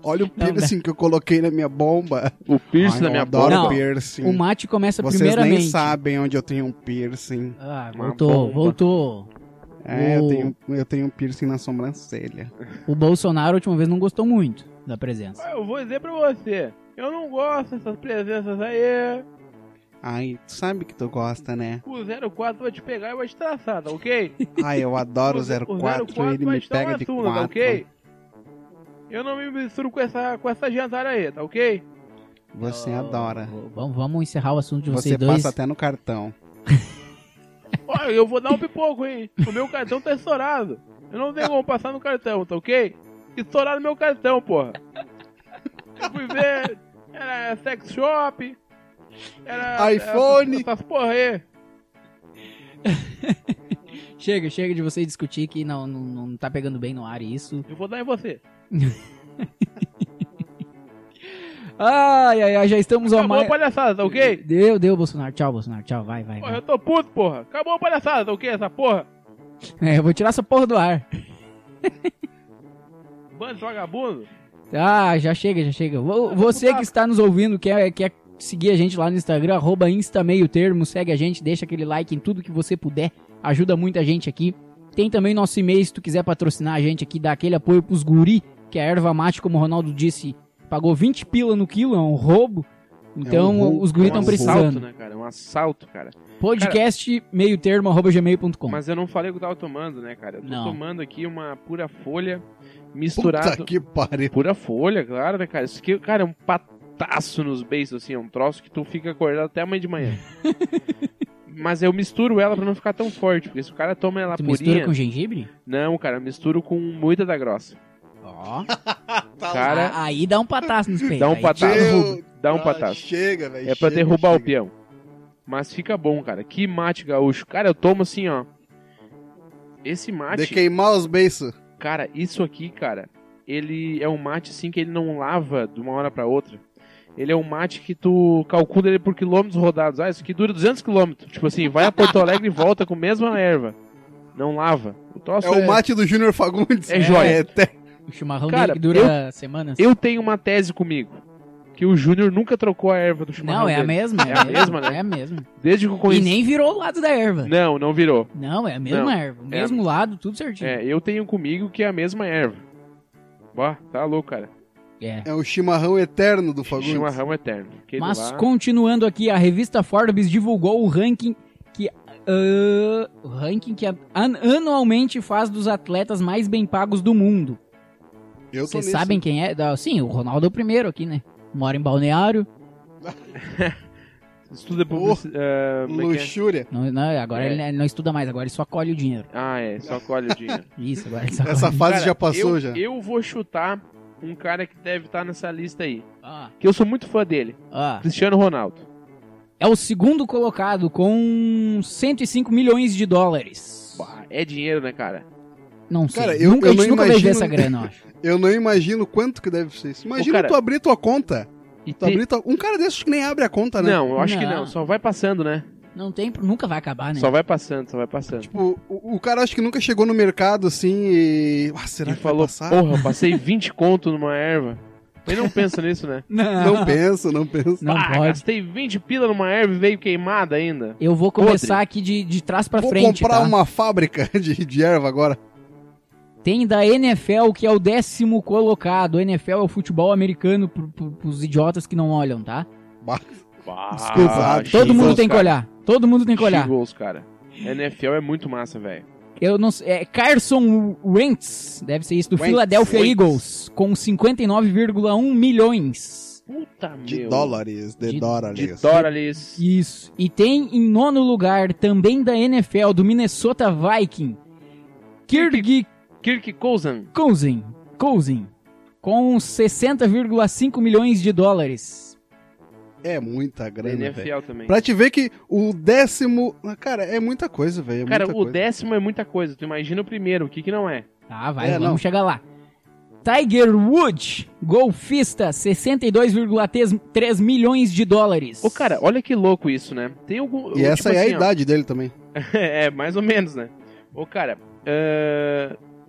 Olha o piercing que eu coloquei na minha bomba. O piercing na minha bomba. Não, piercing. O mate começa primeiramente. Vocês nem sabem onde eu tenho um piercing. Ah, voltou. É, eu tenho um piercing na sobrancelha. O Bolsonaro, a última vez, não gostou muito da presença. Eu vou dizer pra você, eu não gosto dessas presenças aí. Ai, tu sabe que tu gosta, né? O 04 vai te pegar e vai te traçar, tá ok? Ai, eu adoro o 04, ele me pega de 4. Tá ok? Eu não me misturo com essa jantar aí, tá ok? Você adora. Vamos encerrar o assunto de vocês dois. Você passa até no cartão. Olha, eu vou dar um pipoco, hein? O meu cartão tá estourado. Eu não tenho como passar no cartão, tá ok? Estouraram meu cartão, porra. Eu fui ver, era sex shop, era iPhone. Essas porra aí. Chega de você discutir que não tá pegando bem no ar isso. Eu vou dar em você. Ai, já estamos ao mais. Acabou a palhaçada, tá ok? Deu, Bolsonaro. Tchau, Bolsonaro. Tchau, vai. Porra, eu tô puto, porra. Acabou a palhaçada, tá ok? Essa porra. É, eu vou tirar essa porra do ar. Bando de vagabundo. Ah, já chega. Você que está nos ouvindo, quer seguir a gente lá no Instagram, @instameiotermo, segue a gente, deixa aquele like em tudo que você puder. Ajuda muita gente aqui. Tem também nosso e-mail, se tu quiser patrocinar a gente aqui, dar aquele apoio pros guri, que a erva mate, como o Ronaldo disse, pagou 20 pila no quilo, é um roubo. Então os guri estão precisando. É um assalto, né, cara? É um assalto, cara. Podcast meiotermo, @gmail.com. Mas eu não falei que eu tava tomando, né, cara? Eu tô tomando aqui uma pura folha misturada. Puta que pariu. Pura folha, claro, né, cara? Isso aqui, cara, é um pataço nos beijos, assim, é um troço que tu fica acordado até amanhã de manhã. Mas eu misturo ela pra não ficar tão forte, porque se o cara toma ela purinha... Tu mistura com gengibre? Não, cara, eu misturo com moída da grossa. Ó. Cara, aí dá um pataço nos peitos. Dá um pataço. Chega, velho. É pra derrubar o peão. Mas fica bom, cara. Que mate gaúcho. Cara, eu tomo assim, ó. Esse mate... De queimar os beiços. Cara, isso aqui, cara, ele é um mate, assim, que ele não lava de uma hora pra outra. Ele é um mate que tu calcula ele por quilômetros rodados. Ah, isso aqui dura 200 quilômetros. Tipo assim, vai a Porto Alegre e volta com a mesma erva. Não lava. O mate do Júnior Fagundes. É joia. O chimarrão dele que dura semanas. Eu tenho uma tese comigo. Que o Júnior nunca trocou a erva do chimarrão dele. Não, é a mesma, né? É a mesma. Desde que eu conheci... E nem virou o lado da erva. Não virou. Não, é a mesma erva. O mesmo lado, tudo certinho. É, eu tenho comigo que é a mesma erva. Bah, tá louco, cara. É o chimarrão eterno do Fagundes. Chimarrão eterno. Mas continuando aqui, a revista Forbes divulgou o ranking que anualmente faz dos atletas mais bem pagos do mundo. Vocês sabem quem é? Sim, o Ronaldo é o primeiro aqui, né? Mora em Balneário. Estuda por luxúria. Não, agora ele não estuda mais, agora ele só colhe o dinheiro. Ah, é, só colhe o dinheiro. Isso, agora ele só colhe. Essa fase já passou, já. Eu vou chutar... Um cara que deve estar nessa lista aí. Que eu sou muito fã dele. Cristiano Ronaldo. É o segundo colocado com 105 milhões de dólares. Bah, é dinheiro, né, cara? Não sei. Cara, eu não nunca imagino essa grana, eu acho. Eu não imagino quanto que deve ser isso. Imagina tu abrir tua conta. E um cara desses que nem abre a conta, né? Não, eu acho que não. Só vai passando, né? Não tem, nunca vai acabar, né? Só vai passando, só vai passando. Tipo, o cara acho que nunca chegou no mercado assim e... Ah, será que falou, vai passar? Porra, passei 20 conto numa erva. Ele não pensa nisso, né? Não penso. Não pode. Gastei 20 pila numa erva e veio queimada ainda. Eu vou começar aqui de trás pra frente, comprar uma fábrica de erva agora. Tem da NFL, que é o 10º colocado. O NFL é o futebol americano pros idiotas que não olham, tá? Desculpa. Todo mundo tem que olhar. Todo mundo tem que olhar. Gols, cara. NFL é muito massa, velho. Eu não sei. É Carson Wentz, deve ser isso, do Philadelphia Eagles, com 59,1 milhões. Puta de meu. De dólares. Isso. E tem em 9º lugar, também da NFL, do Minnesota Vikings, Kirk Cousins, com 60,5 milhões de dólares. É muita grana, velho. Pra te ver que o 10º... Cara, é muita coisa, velho. É, cara, muita coisa. 10º é muita coisa. Tu imagina o primeiro, o que não é. Tá, vamos chegar lá. Tiger Woods, golfista, 62,3 milhões de dólares. Ô, cara, olha que louco isso, né? Tem algum... E essa é a idade dele também. É, mais ou menos, né? Ô, cara...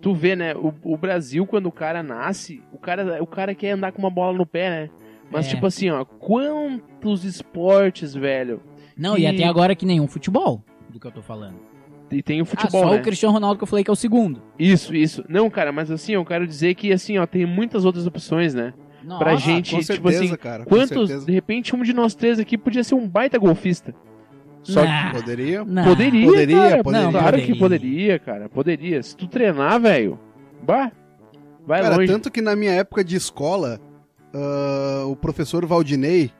Tu vê, né, o Brasil, quando o cara nasce, o cara quer andar com uma bola no pé, né? Mas tipo assim, ó, quantos esportes, velho. Não, e até agora que nenhum futebol, do que eu tô falando. E tem o futebol, só né? O Cristiano Ronaldo que eu falei que é o segundo. Isso. Não, cara, mas assim, eu quero dizer que assim, ó, tem muitas outras opções, né? Nossa. Pra gente, com certeza, tipo assim, cara, quantos, de repente, um de nós três aqui podia ser um baita golfista. Só que poderia? Poderia. Não, claro que poderia, cara. Poderia. Se tu treinar, velho, vai cara, longe. Tanto que na minha época de escola, o professor Valdinei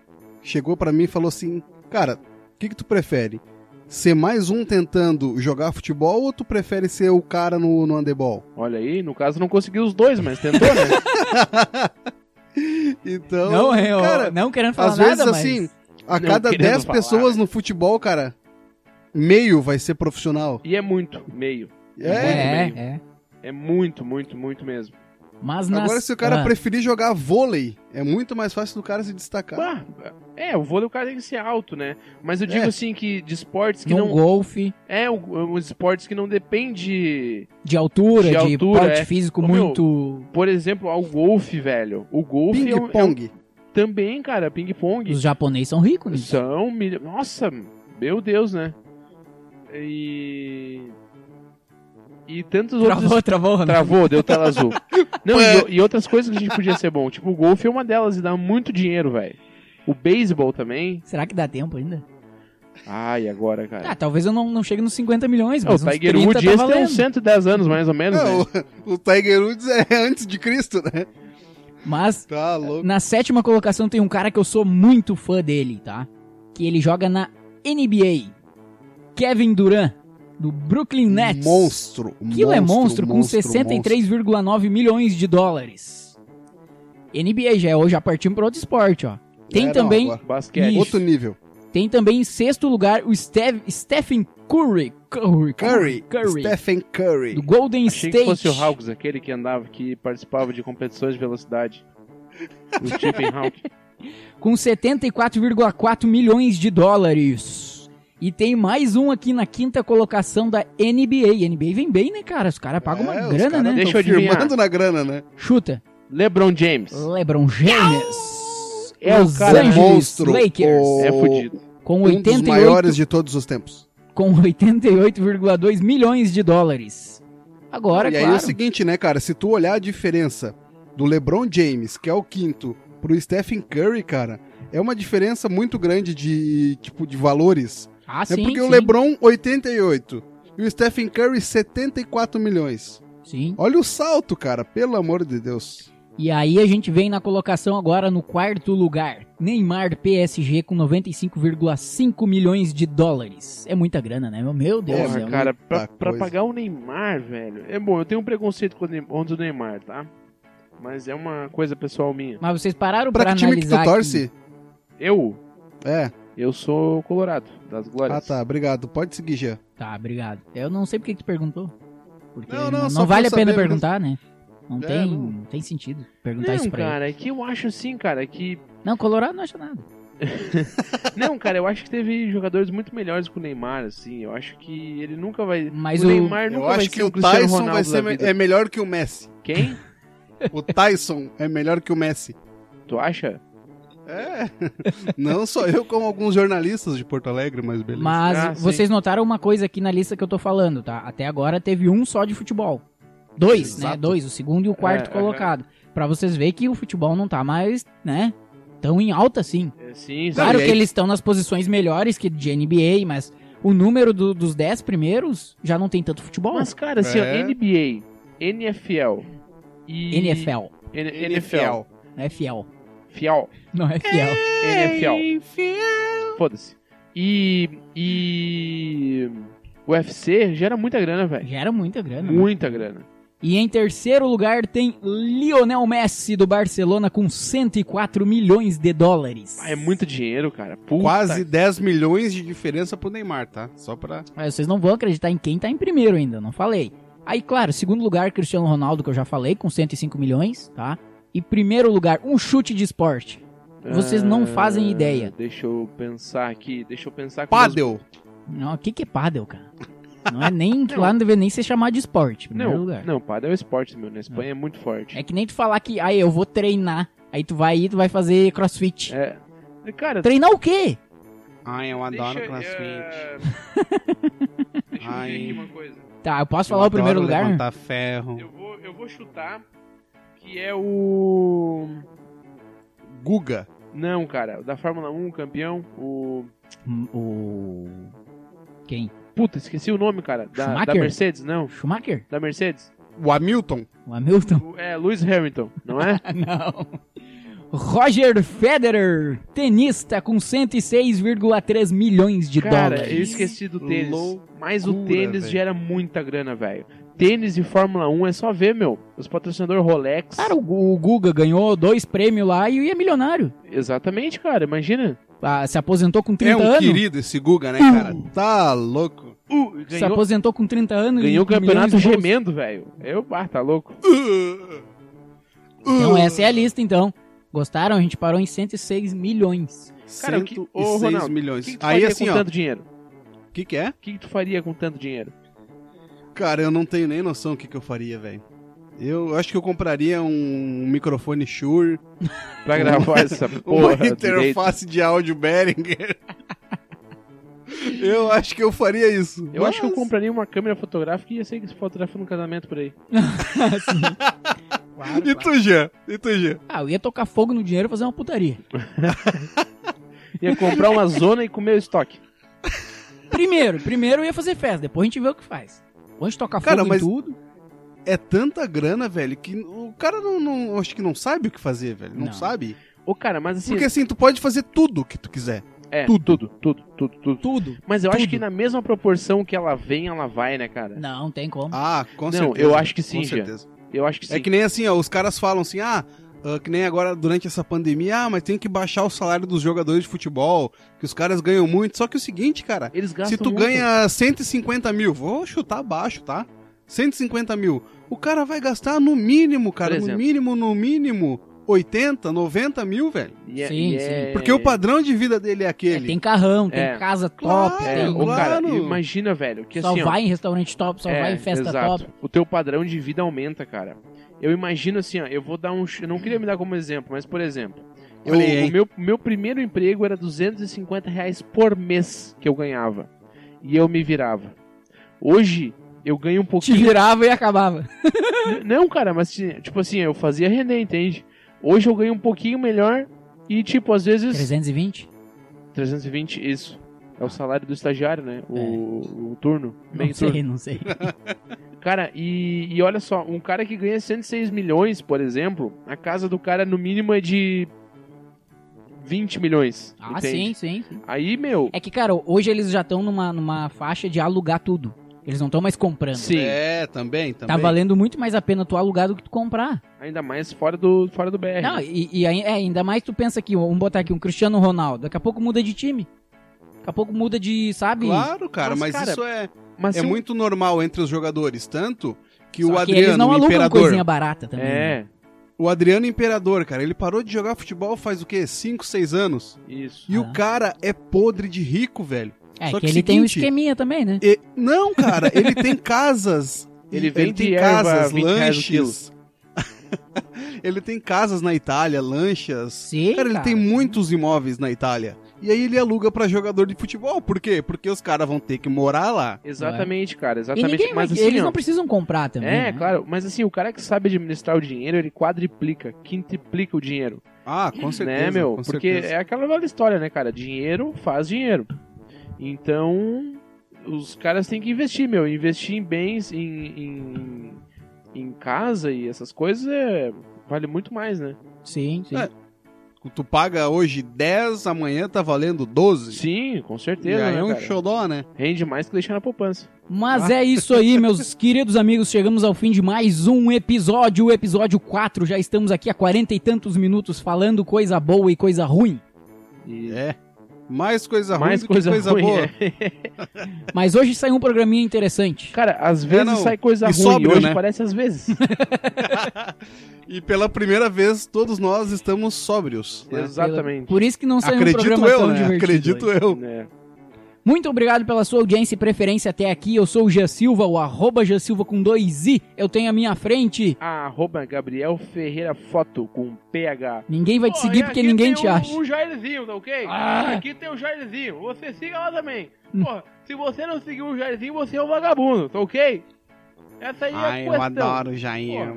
chegou pra mim e falou assim, cara, o que tu prefere? Ser mais um tentando jogar futebol ou tu prefere ser o cara no handebol? Olha aí, no caso não conseguiu os dois, mas tentou, né? Então, cara, não querendo falar às nada, vezes, mas... assim, a cada 10 pessoas no futebol, cara, meio vai ser profissional. E é muito, meio. É muito mesmo. Mas agora, se o cara preferir jogar vôlei, é muito mais fácil do cara se destacar. O vôlei o cara tem que ser alto, né? Mas eu digo assim que de esportes que não... golfe. É, os esportes que não depende... De altura, porte físico muito... Por exemplo, o golfe, velho. O golfe Ping-pong. Também, cara, ping-pong. Os japoneses são ricos, né? São milhões. Nossa, meu Deus, né? E tantos outros... Travou, deu tela azul. Não, e outras coisas que a gente podia ser bom. Tipo, o golfe é uma delas e dá muito dinheiro, velho. O beisebol também. Será que dá tempo ainda? E agora, cara? Talvez eu não chegue nos 50 milhões, mas o Tiger Woods tá tem uns 110 anos, mais ou menos, né? O Tiger Woods é antes de Cristo, né? Mas, tá louco. Na 7ª colocação tem um cara que eu sou muito fã dele, tá? Que ele joga na NBA. Kevin Durant, do Brooklyn Nets. Monstro, com 63,9 milhões de dólares. NBA já partimos para outro esporte, ó. Tem também... basquete. Outro nível. Tem também, em 6º lugar, o Stephen Curry. Stephen Curry. Do Golden State. Achei que fosse o Hawks, aquele que participava de competições de velocidade. O Stephen Hawks. Com 74,4 milhões de dólares. E tem mais um aqui na 5ª colocação da NBA. A NBA vem bem, né, cara? Os caras pagam uma grana, né? Deixa eu adivinhar. Na grana, né? Chuta. LeBron James. É o cara monstro. Lakers. É fudido. Com 88... dos maiores de todos os tempos. Com 88,2 milhões de dólares. Agora, e aí é o seguinte, né, cara? Se tu olhar a diferença do LeBron James, que é o 5º, pro Stephen Curry, cara, é uma diferença muito grande de valores. Sim, porque o LeBron, 88, e o Stephen Curry, 74 milhões. Sim. Olha o salto, cara, pelo amor de Deus. E aí a gente vem na colocação agora no 4º lugar. Neymar, PSG, com 95,5 milhões de dólares. É muita grana, né? Meu Deus. Cara, pra pagar o Neymar, velho... É bom, eu tenho um preconceito contra o Neymar, tá? Mas é uma coisa pessoal minha. Mas vocês pararam pra analisar... Pra que time que tu torce? Eu? Eu sou Colorado, das Glórias. Tá, obrigado. Pode seguir, Jean. Tá, obrigado. Eu não sei porque que tu perguntou. Porque não vale a pena perguntar, né? Não tem sentido perguntar isso pra ele. Cara, é que eu acho assim, cara, que... Não, Colorado não acha nada. Não, cara, eu acho que teve jogadores muito melhores que o Neymar, assim. Eu acho que ele nunca vai... Mas o Neymar nunca vai ser o Cristiano Ronaldo da vida. Eu acho que o Tyson é melhor que o Messi. Quem? O Tyson é melhor que o Messi. Tu acha? É, não só eu, como alguns jornalistas de Porto Alegre, mas beleza. Mas vocês notaram uma coisa aqui na lista que eu tô falando, tá? Até agora teve um só de futebol. Dois, exato, né? Dois, o segundo e o quarto colocado. Pra vocês verem que o futebol não tá mais, né? Tão em alta, sim. É, sim, claro que eles estão nas posições melhores que de NBA, mas o número dos 10 primeiros já não tem tanto futebol. Mas, cara, assim, ó, NBA, NFL e... NFL. Foda-se. E o UFC gera muita grana, velho. Gera muita grana. Muita grana. E em terceiro lugar tem Lionel Messi do Barcelona com 104 milhões de dólares. Ah, é muito dinheiro, cara. Puta. Quase 10 milhões de diferença pro Neymar, tá? Só pra... Mas vocês não vão acreditar em quem tá em primeiro ainda, não falei. Aí, claro, segundo lugar, Cristiano Ronaldo, que eu já falei, com 105 milhões, tá? E primeiro lugar, um chute de esporte. Vocês não fazem ideia. Deixa eu pensar. Pádel. Não, o que é pádel, cara? Não é nem que lá não deve nem ser chamado de esporte. Primeiro lugar. Não, pádel é esporte, meu. Na Espanha é muito forte. É que nem tu falar que, aí eu vou treinar. Aí tu vai fazer crossfit. É. Cara, treinar o quê? Ai, eu adoro crossfit. Deixa eu ver aqui uma coisa. Tá, eu posso falar o primeiro lugar? Levantar ferro. Eu vou chutar. Que é o... Guga. Não, cara. Da Fórmula 1, campeão. O... Quem? Puta, esqueci o nome, cara. Da Mercedes, não. Schumacher? Da Mercedes. O Hamilton. O Hamilton. Lewis Hamilton, não é? Não. Roger Federer, tenista com 106,3 milhões de dólares. Cara, eu esqueci do tênis. Mas o tênis gera muita grana, velho. Tênis de Fórmula 1 é só ver, meu. Os patrocinadores Rolex. Cara, o Guga ganhou 2 prêmios lá e é milionário. Exatamente, cara. Imagina. Ah, se aposentou com 30 anos. É um querido esse Guga, né, cara? Tá louco. Se aposentou com 30 anos. Ganhou o campeonato gemendo, velho. Tá louco. Então essa é a lista, então. Gostaram? A gente parou em 106 milhões. Cara, 106 milhões. O que tu faria com tanto dinheiro? O que é? O que tu faria com tanto dinheiro? Cara, eu não tenho nem noção do que eu faria, velho. Eu acho que eu compraria um microfone Shure pra gravar essa porra. Uma interface de áudio Behringer. Eu acho que eu faria isso. Eu acho que eu compraria uma câmera fotográfica e ia ser que se fotografa no casamento por aí. Claro. E tu, Jean? Ah, eu ia tocar fogo no dinheiro e fazer uma putaria. Ia comprar uma zona e comer o estoque. Primeiro eu ia fazer festa, depois a gente vê o que faz. Onde tocar fogo em tudo. É tanta grana, velho, que o cara não acho que não sabe o que fazer, velho. Não sabe. Ô, cara, mas assim... Porque assim, tu pode fazer tudo o que tu quiser. É, tudo. Mas eu acho que na mesma proporção que ela vem, ela vai, né, cara? Não tem como. Ah, com certeza. Não, eu acho que sim, com certeza. Eu acho que sim. É que nem assim, ó, os caras falam assim, que nem agora durante essa pandemia, mas tem que baixar o salário dos jogadores de futebol, que os caras ganham muito. Só que o seguinte, cara, eles gastam se tu muito. Ganha 150 mil, vou chutar baixo, tá? 150 mil, o cara vai gastar no mínimo, cara, no mínimo 80, 90 mil, velho. Sim. Porque o padrão de vida dele é aquele. É, tem carrão, tem casa top. Cara, imagina, velho. Que só assim, vai em restaurante top, só vai em festa top. O teu padrão de vida aumenta, cara. Eu imagino assim, ó, eu vou dar um... Eu não queria me dar como exemplo, mas por exemplo, o meu primeiro emprego era R$250 por mês que eu ganhava. E eu me virava. Hoje, eu ganho um pouquinho... Te virava e acabava. Não, cara, mas tipo assim, eu fazia render, entende? Hoje eu ganho um pouquinho melhor e tipo, às vezes... 320? 320, isso. É o salário do estagiário, né? O turno. Não sei. Cara, e olha só, um cara que ganha 106 milhões, por exemplo, a casa do cara no mínimo é de 20 milhões. Ah, sim. Aí, meu... É que, cara, hoje eles já estão numa faixa de alugar tudo. Eles não estão mais comprando. Sim. É, também. Tá valendo muito mais a pena tu alugar do que tu comprar. Ainda mais fora do BR. Não, ainda mais tu pensa aqui, vamos botar aqui um Cristiano Ronaldo, daqui a pouco muda de time. Daqui a pouco muda de, sabe? Claro, cara, mas isso é muito normal entre os jogadores. Tanto que o Adriano, eles não alugam coisinha barata também. É. Né? O Adriano Imperador, cara, ele parou de jogar futebol faz o quê? 5, 6 anos? Isso. E o cara é podre de rico, velho. É, só que ele seguinte, tem um esqueminha também, né? E, não, cara, ele tem casas. Ele tem casas, lanches. Ele tem casas na Itália, lanchas. Sim, cara, ele tem muitos imóveis na Itália. E aí ele aluga pra jogador de futebol. Por quê? Porque os caras vão ter que morar lá. Exatamente, cara. Exatamente. E ninguém, mas, assim, eles não precisam comprar também. É, né? Claro. Mas assim, o cara que sabe administrar o dinheiro, ele quadriplica, quintuplica o dinheiro. Ah, com certeza. Né, meu? Porque certeza. É aquela velha história, né, cara? Dinheiro faz dinheiro. Então, os caras têm que investir, meu. Investir em bens, em casa e essas coisas vale muito mais, né? Sim, sim. É. Tu paga hoje 10, amanhã tá valendo 12. Sim, com certeza. E aí, né, é um xodó, né? Rende mais que deixar na poupança. Mas é isso aí, meus queridos amigos. Chegamos ao fim de mais um episódio, o episódio 4. Já estamos aqui há 40 e tantos minutos falando coisa boa e coisa ruim. É. Mais coisa ruim do que coisa boa. É. Mas hoje sai um programinha interessante. Cara, às vezes sai coisa ruim, sóbrio, hoje, né? Parece às vezes. E pela primeira vez, todos nós estamos sóbrios. Né? Exatamente. Por isso que não saiu um programa tão divertido. Acredito eu. É. Muito obrigado pela sua audiência e preferência até aqui. Eu sou o Jean Silva, o @JeanSilva com 2i. Eu tenho à minha frente... @GabrielFerreiraFoto com PH. Ninguém vai te seguir porque ninguém te acha. Aqui tem o Jairzinho, tá ok? Ah. Aqui tem o Jairzinho. Você siga lá também. Porra, se você não seguir o Jairzinho, você é um vagabundo, tá ok? Essa aí é a questão. Eu adoro o Jair. Porra.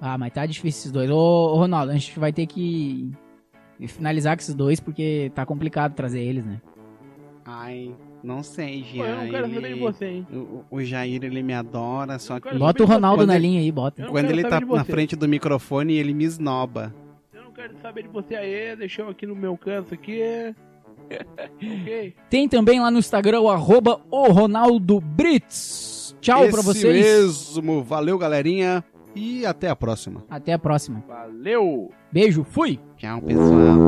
Ah, mas tá difícil esses dois. Ô, Ronaldo, a gente vai ter que finalizar com esses dois porque tá complicado trazer eles, né? Ai... Não sei, Jean. Eu não quero saber de você, hein? O Jair, ele me adora, só que... Bota o Ronaldo na linha aí, bota. Quando ele tá na frente do microfone, ele me esnoba. Eu não quero saber de você aí, deixou aqui no meu canto aqui. Okay. Tem também lá no Instagram o @ORonaldoBrits. Tchau pra vocês. Isso mesmo. Valeu, galerinha. E até a próxima. Até a próxima. Valeu. Beijo, fui. Tchau, pessoal.